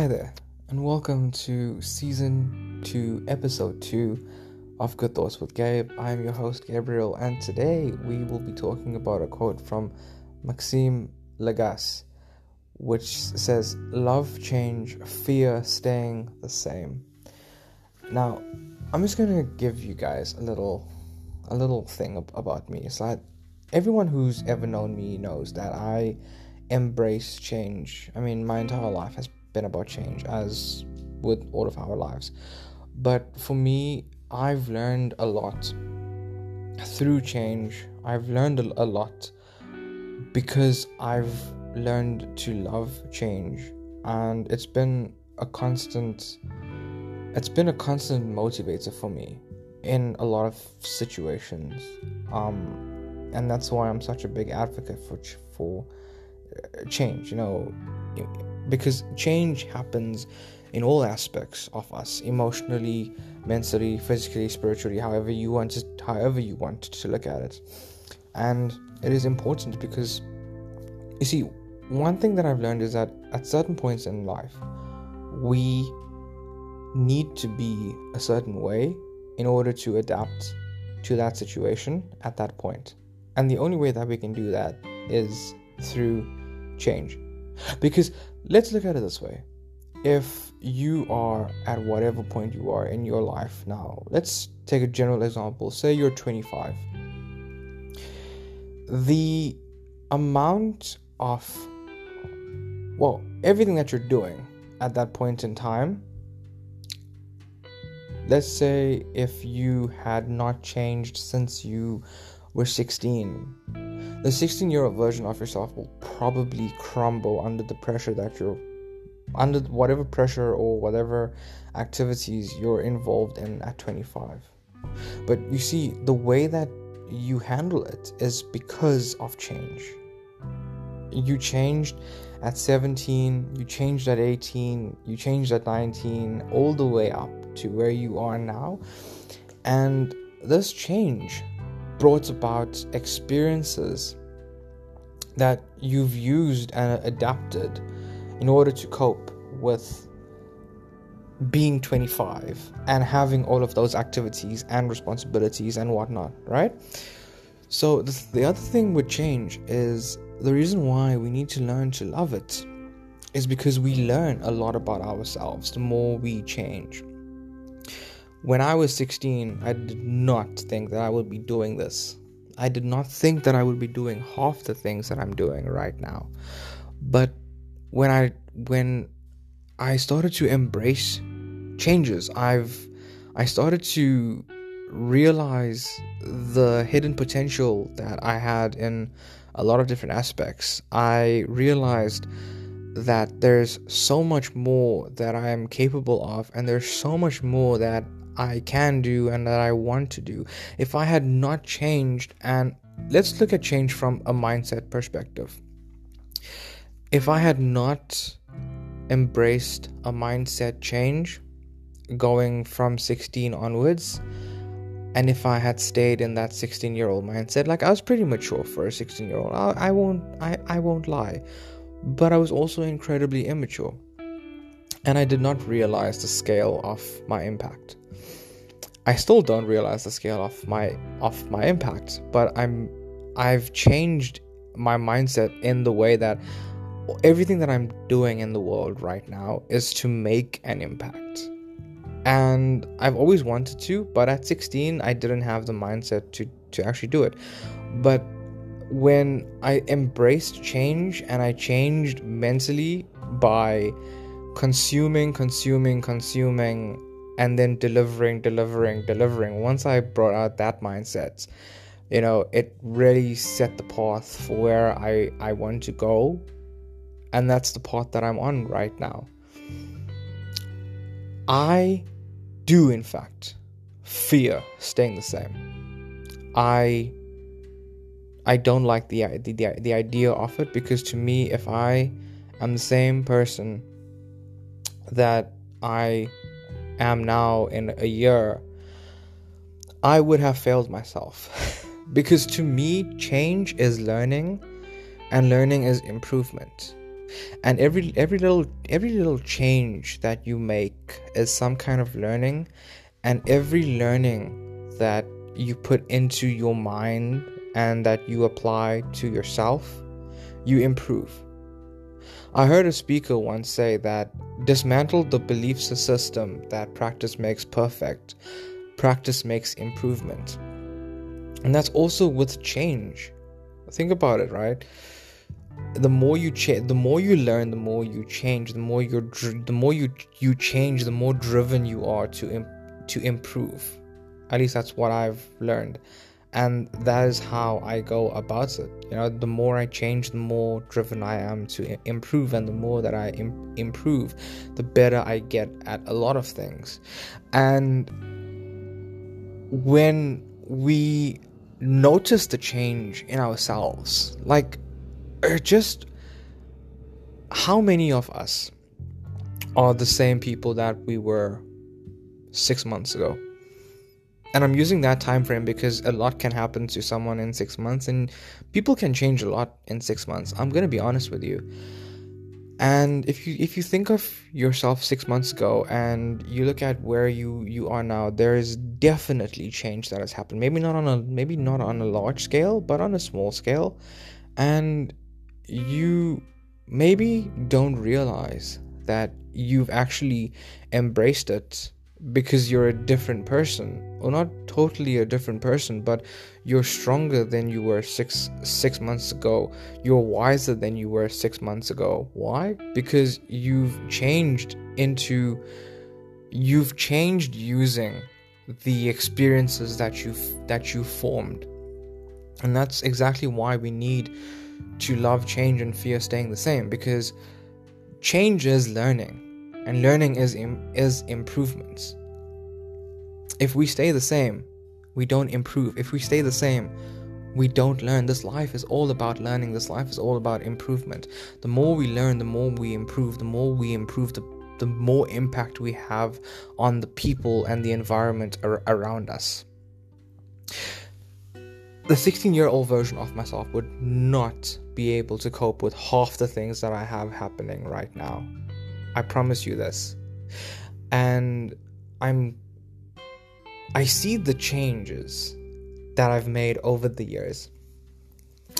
Hi there, and welcome to Season 2, Episode 2 of Good Thoughts with Gabe. I'm your host, Gabriel, and today we will be talking about a quote from Maxime Lagacé, which says, "Love, change, fear, staying the same." Now, I'm just going to give you guys a little thing about me. It's like everyone who's ever known me knows that I embrace change. I mean, my entire life has been about change, as with all of our lives. But for me, I've learned a lot through change. I've learned a lot because I've learned to love change, and it's been a constant motivator for me in a lot of situations, and that's why I'm such a big advocate for change, you know, because change happens in all aspects of us, emotionally, mentally, physically, spiritually, however you want to look at it. And it is important because, you see, one thing that I've learned is that at certain points in life, we need to be a certain way in order to adapt to that situation at that point. And the only way that we can do that is through change. Because let's look at it this way. If you are at whatever point you are in your life now, let's take a general example. Say you're 25. The amount of, well, everything that you're doing at that point in time, let's say if you had not changed since you were 16, the 16-year-old version of yourself will probably crumble under the pressure that you're under, whatever pressure or whatever activities you're involved in at 25. But you see, the way that you handle it is because of change. You changed at 17, you changed at 18, you changed at 19, all the way up to where you are now. And this change brought about experiences that you've used and adapted in order to cope with being 25 and having all of those activities and responsibilities and whatnot, right? So the other thing with change is the reason why we need to learn to love it is because we learn a lot about ourselves the more we change. When I was 16, I did not think that I would be doing this. I did not think that I would be doing half the things that I'm doing right now. But when I started to embrace changes, I started to realize the hidden potential that I had in a lot of different aspects. I realized that there's so much more that I am capable of, and there's so much more that I can do and that I want to do. If I had not changed, and let's look at change from a mindset perspective. If I had not embraced a mindset change going from 16 onwards, and if I had stayed in that 16-year-old mindset, like I was pretty mature for a 16-year-old, I won't lie, but I was also incredibly immature, and I did not realize the scale of my impact. I still don't realize the scale of my impact, but I've changed my mindset in the way that everything that I'm doing in the world right now is to make an impact. And I've always wanted to, but at 16, I didn't have the mindset to actually do it. But when I embraced change, and I changed mentally by consuming, and then delivering. Once I brought out that mindset, you know, it really set the path for where I want to go. And that's the path that I'm on right now. I do, in fact, fear staying the same. I don't like the idea of it, because to me, if I am the same person that I am now in a year, I would have failed myself. Because to me, change is learning, and learning is improvement. And every little change that you make is some kind of learning, and every learning that you put into your mind and that you apply to yourself, you improve. I heard a speaker once say that dismantle the belief system that practice makes perfect, practice makes improvement. And that's also with change. Think about it, right? The more you learn, the more you change, the more you change, the more driven you are to improve. At least that's what I've learned. And that is how I go about it. You know, the more I change, the more driven I am to improve. And the more that I improve, the better I get at a lot of things. And when we notice the change in ourselves, like, just how many of us are the same people that we were 6 months ago? And I'm using that time frame because a lot can happen to someone in 6 months, and people can change a lot in 6 months. I'm going to be honest with you. And if you think of yourself 6 months ago and you look at where you are now, there is definitely change that has happened. Maybe not on a large scale, but on a small scale. And you maybe don't realize that you've actually embraced it, because you're a different person, or not totally a different person, but you're stronger than you were six months ago. You're wiser than you were 6 months ago. Why? Because you've changed using the experiences that you formed. And that's exactly why we need to love change and fear staying the same, because change is learning. And learning is improvements. If we stay the same, we don't improve. If we stay the same, we don't learn. This life is all about learning. This life is all about improvement. The more we learn, the more we improve. The more we improve, the more impact we have on the people and the environment around us. The 16-year-old version of myself would not be able to cope with half the things that I have happening right now. I promise you this. And I see the changes that I've made over the years.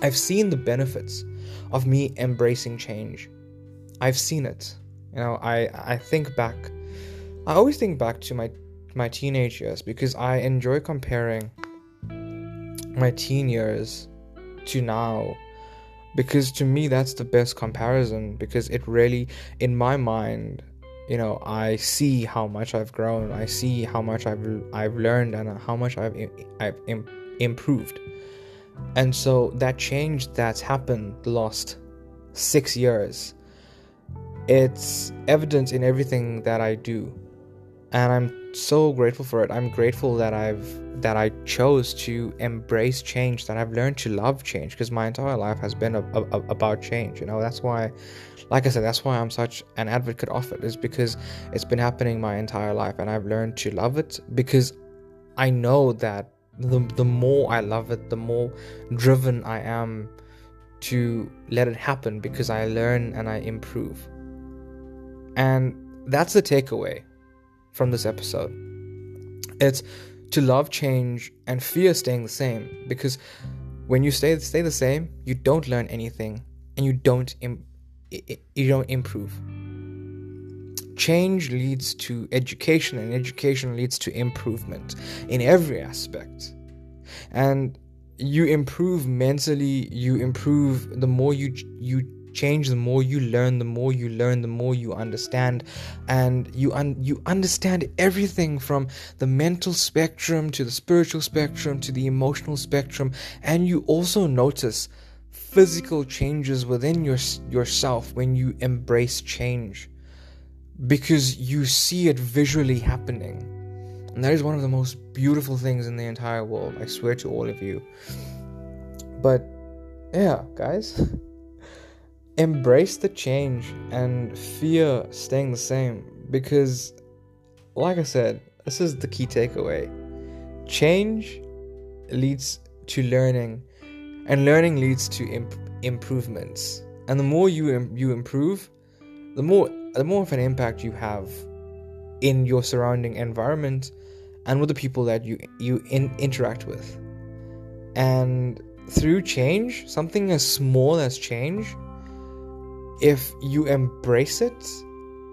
I've seen the benefits of me embracing change. I've seen it. You know, I always think back to my teenage years, because I enjoy comparing my teen years to now. Because to me, that's the best comparison, because it really, in my mind, you know, I see how much I've grown. I see how much I've learned, and how much I've improved. And so that change that's happened the last 6 years, it's evident in everything that I do. And I'm so grateful for it. I'm grateful that I chose to embrace change, that I've learned to love change, because my entire life has been about change. You know, that's why, like I said, that's why I'm such an advocate of it, is because it's been happening my entire life, and I've learned to love it, because I know that the more I love it, the more driven I am to let it happen, because I learn and I improve. And that's the takeaway from this episode. It's to love change and fear staying the same, because when you stay the same, you don't learn anything, and you don't improve. Change leads to education, and education leads to improvement in every aspect. And you improve mentally, you improve the more you change, the more you learn, the more you understand, and you understand everything from the mental spectrum to the spiritual spectrum to the emotional spectrum. And you also notice physical changes within yourself when you embrace change, because you see it visually happening. And that is one of the most beautiful things in the entire world, I swear to all of you. But yeah, guys, embrace the change and fear staying the same, because, like I said, this is the key takeaway. Change leads to learning, and learning leads to improvements. And the more you improve, the more of an impact you have in your surrounding environment and with the people that you interact with. And through change, something as small as change, if you embrace it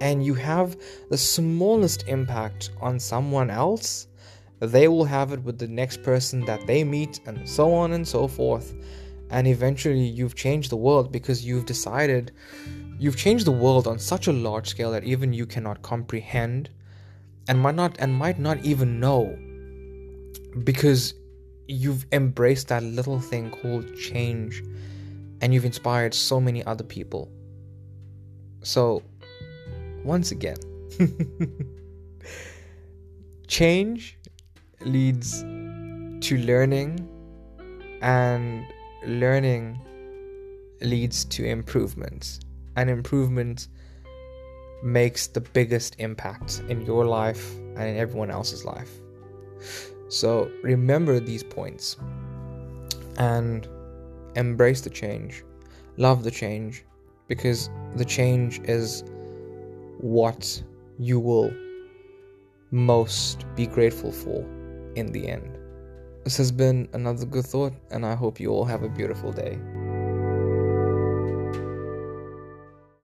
and you have the smallest impact on someone else, they will have it with the next person that they meet, and so on and so forth. And eventually you've changed the world, because you've changed the world on such a large scale that even you cannot comprehend and might not even know, because you've embraced that little thing called change, and you've inspired so many other people. So once again, change leads to learning, and learning leads to improvements, and improvement makes the biggest impact in your life and in everyone else's life. So remember these points and embrace the change, love the change, because the change is what you will most be grateful for in the end. This has been another Good Thought, and I hope you all have a beautiful day.